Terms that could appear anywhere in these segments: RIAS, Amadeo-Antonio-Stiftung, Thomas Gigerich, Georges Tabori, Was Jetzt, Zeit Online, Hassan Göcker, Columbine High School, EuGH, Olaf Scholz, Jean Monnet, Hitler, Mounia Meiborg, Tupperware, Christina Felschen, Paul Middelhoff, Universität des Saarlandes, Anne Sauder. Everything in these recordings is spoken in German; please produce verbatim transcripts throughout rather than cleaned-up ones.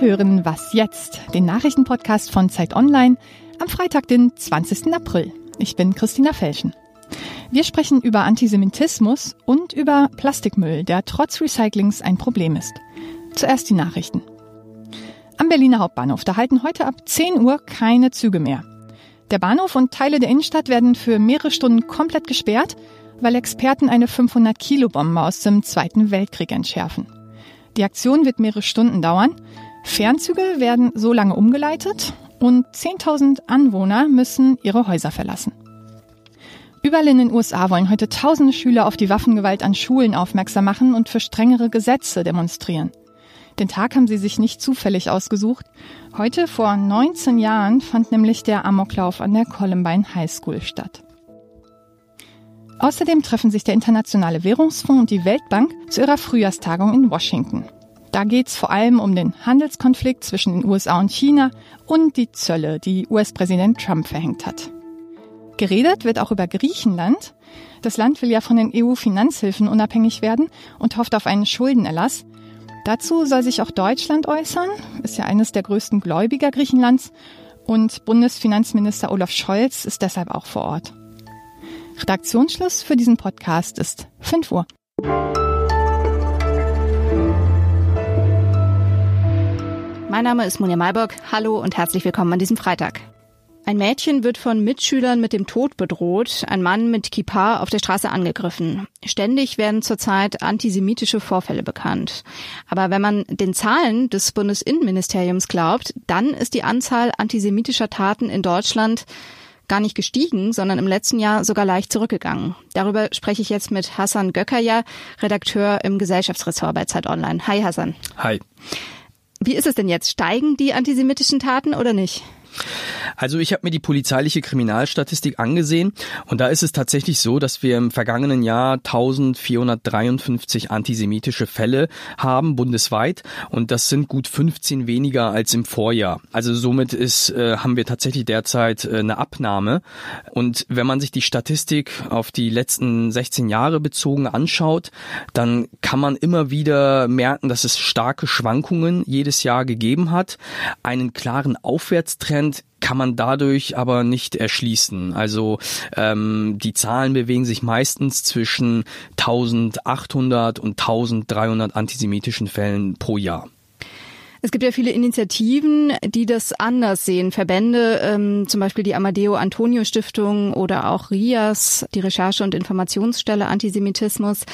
Sie hören Was Jetzt, den Nachrichtenpodcast von Zeit Online am Freitag, den zwanzigsten April. Ich bin Christina Felschen. Wir sprechen über Antisemitismus und über Plastikmüll, der trotz Recyclings ein Problem ist. Zuerst die Nachrichten. Am Berliner Hauptbahnhof, da halten heute ab zehn Uhr keine Züge mehr. Der Bahnhof und Teile der Innenstadt werden für mehrere Stunden komplett gesperrt, weil Experten eine fünfhundert-Kilo-Bombe aus dem Zweiten Weltkrieg entschärfen. Die Aktion wird mehrere Stunden dauern. Fernzüge werden so lange umgeleitet und zehntausend Anwohner müssen ihre Häuser verlassen. Überall in den U S A wollen heute tausende Schüler auf die Waffengewalt an Schulen aufmerksam machen und für strengere Gesetze demonstrieren. Den Tag haben sie sich nicht zufällig ausgesucht. Heute vor neunzehn Jahren fand nämlich der Amoklauf an der Columbine High School statt. Außerdem treffen sich der Internationale Währungsfonds und die Weltbank zu ihrer Frühjahrstagung in Washington. Da geht's vor allem um den Handelskonflikt zwischen den U S A und China und die Zölle, die U S-Präsident Trump verhängt hat. Geredet wird auch über Griechenland. Das Land will ja von den E U-Finanzhilfen unabhängig werden und hofft auf einen Schuldenerlass. Dazu soll sich auch Deutschland äußern, ist ja eines der größten Gläubiger Griechenlands, und Bundesfinanzminister Olaf Scholz ist deshalb auch vor Ort. Redaktionsschluss für diesen Podcast ist fünf Uhr. Mein Name ist Mounia Meiborg. Hallo und herzlich willkommen an diesem Freitag. Ein Mädchen wird von Mitschülern mit dem Tod bedroht, ein Mann mit Kippa auf der Straße angegriffen. Ständig werden zurzeit antisemitische Vorfälle bekannt. Aber wenn man den Zahlen des Bundesinnenministeriums glaubt, dann ist die Anzahl antisemitischer Taten in Deutschland gar nicht gestiegen, sondern im letzten Jahr sogar leicht zurückgegangen. Darüber spreche ich jetzt mit Hassan Göcker, Redakteur im Gesellschaftsressort bei Zeit Online. Hi Hassan. Hi. Wie ist es denn jetzt? Steigen die antisemitischen Taten oder nicht? Also ich habe mir die polizeiliche Kriminalstatistik angesehen und da ist es tatsächlich so, dass wir im vergangenen Jahr eintausendvierhundertdreiundfünfzig antisemitische Fälle haben, bundesweit, und das sind gut fünfzehn weniger als im Vorjahr. Also somit ist, äh, haben wir tatsächlich derzeit äh, eine Abnahme, und wenn man sich die Statistik auf die letzten sechzehn Jahre bezogen anschaut, dann kann man immer wieder merken, dass es starke Schwankungen jedes Jahr gegeben hat. Einen klaren Aufwärtstrend kann man dadurch aber nicht erschließen. Also ähm, die Zahlen bewegen sich meistens zwischen eintausendachthundert und eintausenddreihundert antisemitischen Fällen pro Jahr. Es gibt ja viele Initiativen, die das anders sehen. Verbände, ähm, zum Beispiel die Amadeo-Antonio-Stiftung oder auch R I A S, die Recherche- und Informationsstelle Antisemitismus,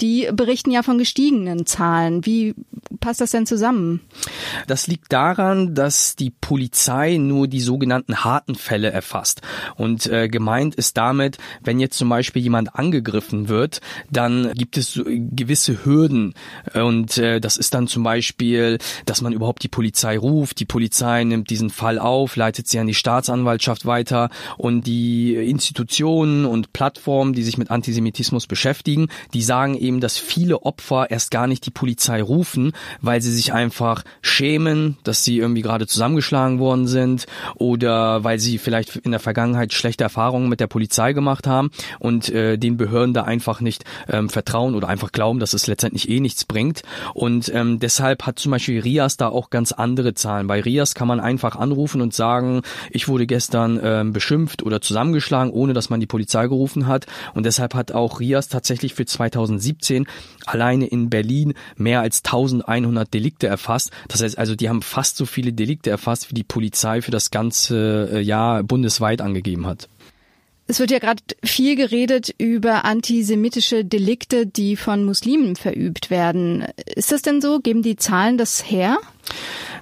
die berichten ja von gestiegenen Zahlen. Wie passt das denn zusammen? Das liegt daran, dass die Polizei nur die sogenannten harten Fälle erfasst. Und äh, gemeint ist damit, wenn jetzt zum Beispiel jemand angegriffen wird, dann gibt es gewisse Hürden. Und äh, das ist dann zum Beispiel, dass man überhaupt die Polizei ruft, die Polizei nimmt diesen Fall auf, leitet sie an die Staatsanwaltschaft weiter, und die Institutionen und Plattformen, die sich mit Antisemitismus beschäftigen, die sagen eben, dass viele Opfer erst gar nicht die Polizei rufen, weil sie sich einfach schämen, dass sie irgendwie gerade zusammengeschlagen worden sind oder weil sie vielleicht in der Vergangenheit schlechte Erfahrungen mit der Polizei gemacht haben und äh, den Behörden da einfach nicht ähm, vertrauen oder einfach glauben, dass es letztendlich eh nichts bringt, und ähm, deshalb hat zum Beispiel R I A S da auch ganz andere Zahlen. Bei R I A S kann man einfach anrufen und sagen, ich wurde gestern äh, beschimpft oder zusammengeschlagen, ohne dass man die Polizei gerufen hat. Und deshalb hat auch R I A S tatsächlich für zweitausendsiebzehn alleine in Berlin mehr als eintausendeinhundert Delikte erfasst. Das heißt also, die haben fast so viele Delikte erfasst, wie die Polizei für das ganze Jahr bundesweit angegeben hat. Es wird ja gerade viel geredet über antisemitische Delikte, die von Muslimen verübt werden. Ist das denn so? Geben die Zahlen das her?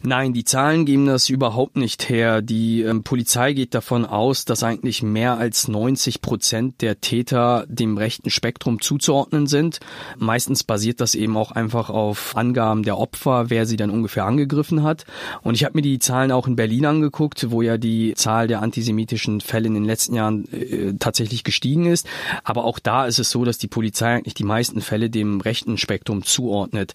Nein, die Zahlen geben das überhaupt nicht her. Die ähm, Polizei geht davon aus, dass eigentlich mehr als neunzig Prozent der Täter dem rechten Spektrum zuzuordnen sind. Meistens basiert das eben auch einfach auf Angaben der Opfer, wer sie dann ungefähr angegriffen hat. Und ich habe mir die Zahlen auch in Berlin angeguckt, wo ja die Zahl der antisemitischen Fälle in den letzten Jahren äh, tatsächlich gestiegen ist. Aber auch da ist es so, dass die Polizei eigentlich die meisten Fälle dem rechten Spektrum zuordnet.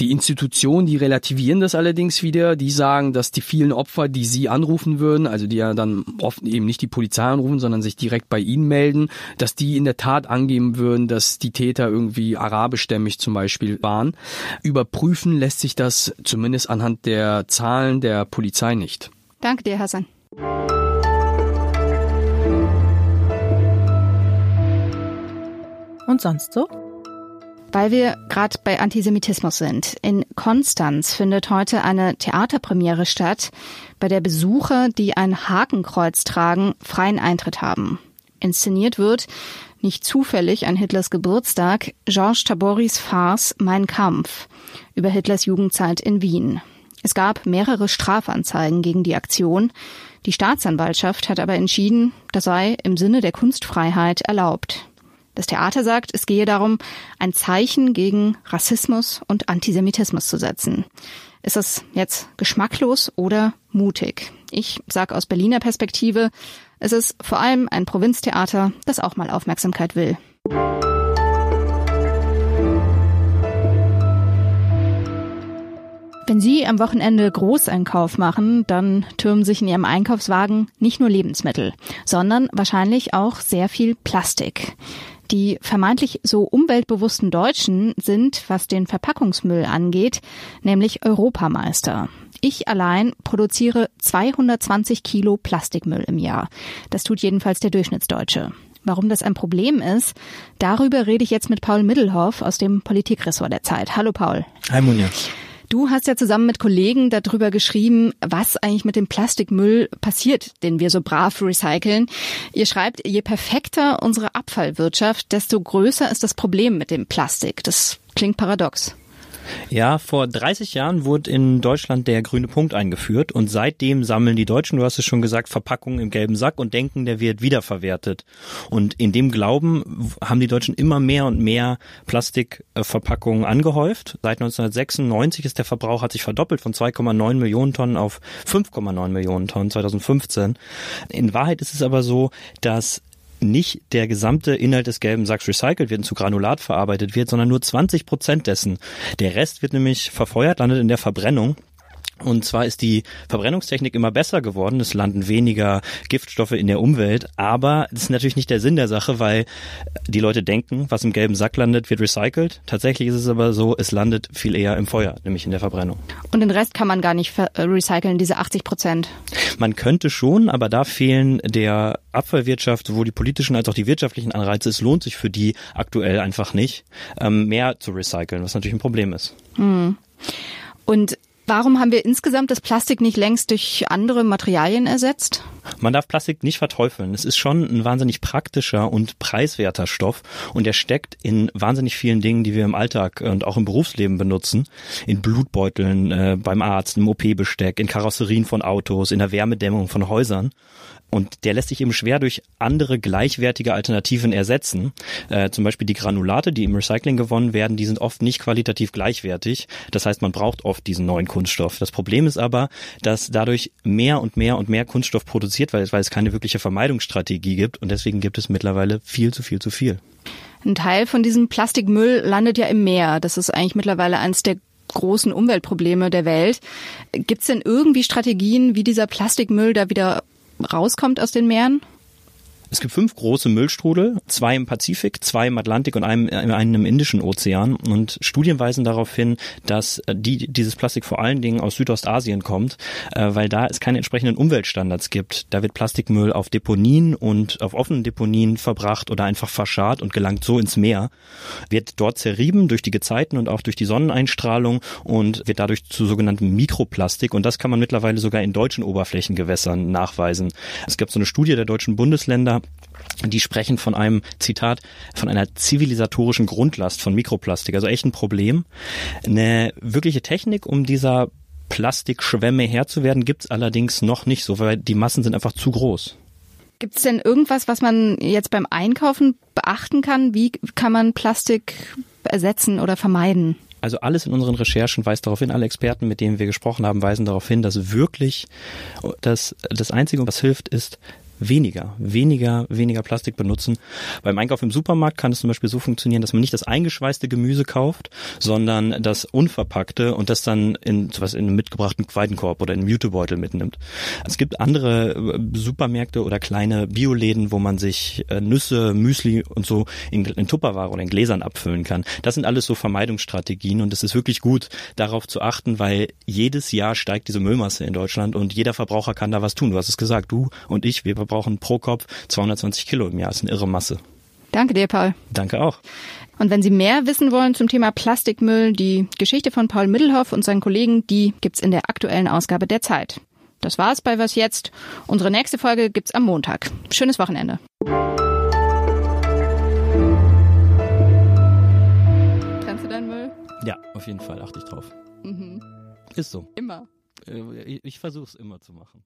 Die Institutionen, die relativieren das allerdings. allerdings wieder, die sagen, dass die vielen Opfer, die sie anrufen würden, also die ja dann oft eben nicht die Polizei anrufen, sondern sich direkt bei ihnen melden, dass die in der Tat angeben würden, dass die Täter irgendwie arabischstämmig zum Beispiel waren. Überprüfen lässt sich das zumindest anhand der Zahlen der Polizei nicht. Danke dir, Hassan. Und sonst so? Weil wir gerade bei Antisemitismus sind. In Konstanz findet heute eine Theaterpremiere statt, bei der Besucher, die ein Hakenkreuz tragen, freien Eintritt haben. Inszeniert wird, nicht zufällig an Hitlers Geburtstag, Georges Taboris Farce Mein Kampf über Hitlers Jugendzeit in Wien. Es gab mehrere Strafanzeigen gegen die Aktion. Die Staatsanwaltschaft hat aber entschieden, das sei im Sinne der Kunstfreiheit erlaubt. Das Theater sagt, es gehe darum, ein Zeichen gegen Rassismus und Antisemitismus zu setzen. Ist das jetzt geschmacklos oder mutig? Ich sage aus Berliner Perspektive, es ist vor allem ein Provinztheater, das auch mal Aufmerksamkeit will. Wenn Sie am Wochenende Großeinkauf machen, dann türmen sich in Ihrem Einkaufswagen nicht nur Lebensmittel, sondern wahrscheinlich auch sehr viel Plastik. Die vermeintlich so umweltbewussten Deutschen sind, was den Verpackungsmüll angeht, nämlich Europameister. Ich allein produziere zweihundertzwanzig Kilo Plastikmüll im Jahr. Das tut jedenfalls der Durchschnittsdeutsche. Warum das ein Problem ist, darüber rede ich jetzt mit Paul Middelhoff aus dem Politikressort der Zeit. Hallo Paul. Hi Mounia. Du hast ja zusammen mit Kollegen darüber geschrieben, was eigentlich mit dem Plastikmüll passiert, den wir so brav recyceln. Ihr schreibt, je perfekter unsere Abfallwirtschaft, desto größer ist das Problem mit dem Plastik. Das klingt paradox. Ja, vor dreißig Jahren wurde in Deutschland der grüne Punkt eingeführt und seitdem sammeln die Deutschen, du hast es schon gesagt, Verpackungen im gelben Sack und denken, der wird wiederverwertet. Und in dem Glauben haben die Deutschen immer mehr und mehr Plastikverpackungen angehäuft. Seit neunzehnhundertsechsundneunzig ist der Verbrauch, hat sich verdoppelt von zwei Komma neun Millionen Tonnen auf fünf Komma neun Millionen Tonnen zweitausendfünfzehn. In Wahrheit ist es aber so, dass nicht der gesamte Inhalt des gelben Sacks recycelt wird und zu Granulat verarbeitet wird, sondern nur zwanzig Prozent dessen. Der Rest wird nämlich verfeuert, landet in der Verbrennung. Und zwar ist die Verbrennungstechnik immer besser geworden, es landen weniger Giftstoffe in der Umwelt, aber das ist natürlich nicht der Sinn der Sache, weil die Leute denken, was im gelben Sack landet, wird recycelt. Tatsächlich ist es aber so, es landet viel eher im Feuer, nämlich in der Verbrennung. Und den Rest kann man gar nicht recyceln, diese achtzig Prozent? Man könnte schon, aber da fehlen der Abfallwirtschaft, sowohl die politischen als auch die wirtschaftlichen Anreize, es lohnt sich für die aktuell einfach nicht, mehr zu recyceln, was natürlich ein Problem ist. Und warum haben wir insgesamt das Plastik nicht längst durch andere Materialien ersetzt? Man darf Plastik nicht verteufeln. Es ist schon ein wahnsinnig praktischer und preiswerter Stoff und er steckt in wahnsinnig vielen Dingen, die wir im Alltag und auch im Berufsleben benutzen. In Blutbeuteln, äh, beim Arzt, im O P-Besteck, in Karosserien von Autos, in der Wärmedämmung von Häusern. Und der lässt sich eben schwer durch andere gleichwertige Alternativen ersetzen. Äh, zum Beispiel die Granulate, die im Recycling gewonnen werden, die sind oft nicht qualitativ gleichwertig. Das heißt, man braucht oft diesen neuen Kunststoff. Das Problem ist aber, dass dadurch mehr und mehr und mehr Kunststoff produziert, weil, weil es keine wirkliche Vermeidungsstrategie gibt. Und deswegen gibt es mittlerweile viel zu viel zu viel. Ein Teil von diesem Plastikmüll landet ja im Meer. Das ist eigentlich mittlerweile eins der großen Umweltprobleme der Welt. Gibt es denn irgendwie Strategien, wie dieser Plastikmüll da wieder rauskommt aus den Meeren? Es gibt fünf große Müllstrudel, zwei im Pazifik, zwei im Atlantik und einen, einen im Indischen Ozean. Und Studien weisen darauf hin, dass die, dieses Plastik vor allen Dingen aus Südostasien kommt, weil da es keine entsprechenden Umweltstandards gibt. Da wird Plastikmüll auf Deponien und auf offenen Deponien verbracht oder einfach verscharrt und gelangt so ins Meer, wird dort zerrieben durch die Gezeiten und auch durch die Sonneneinstrahlung und wird dadurch zu sogenanntem Mikroplastik. Und das kann man mittlerweile sogar in deutschen Oberflächengewässern nachweisen. Es gibt so eine Studie der deutschen Bundesländer, die sprechen von einem, Zitat, von einer zivilisatorischen Grundlast von Mikroplastik, also echt ein Problem. Eine wirkliche Technik, um dieser Plastikschwemme Herr zu werden, gibt es allerdings noch nicht so, weil die Massen sind einfach zu groß. Gibt es denn irgendwas, was man jetzt beim Einkaufen beachten kann? Wie kann man Plastik ersetzen oder vermeiden? Also alles in unseren Recherchen weist darauf hin, alle Experten, mit denen wir gesprochen haben, weisen darauf hin, dass wirklich das, das Einzige, was hilft, ist, weniger, weniger, weniger Plastik benutzen. Beim Einkauf im Supermarkt kann es zum Beispiel so funktionieren, dass man nicht das eingeschweißte Gemüse kauft, sondern das unverpackte und das dann in was in einem mitgebrachten Weidenkorb oder in einem Jutebeutel mitnimmt. Es gibt andere Supermärkte oder kleine Bioläden, wo man sich Nüsse, Müsli und so in, in Tupperware oder in Gläsern abfüllen kann. Das sind alles so Vermeidungsstrategien und es ist wirklich gut, darauf zu achten, weil jedes Jahr steigt diese Müllmasse in Deutschland und jeder Verbraucher kann da was tun. Du hast es gesagt, du und ich, wir verbrauchen pro Kopf zweihundertzwanzig Kilo im Jahr. Das ist eine irre Masse. Danke dir, Paul. Danke auch. Und wenn Sie mehr wissen wollen zum Thema Plastikmüll, die Geschichte von Paul Middelhoff und seinen Kollegen, die gibt's in der aktuellen Ausgabe der Zeit. Das war's bei Was Jetzt. Unsere nächste Folge gibt's am Montag. Schönes Wochenende. Trennst du deinen Müll? Ja, auf jeden Fall achte ich drauf. Mhm. Ist so. Immer. Ich versuch's immer zu machen.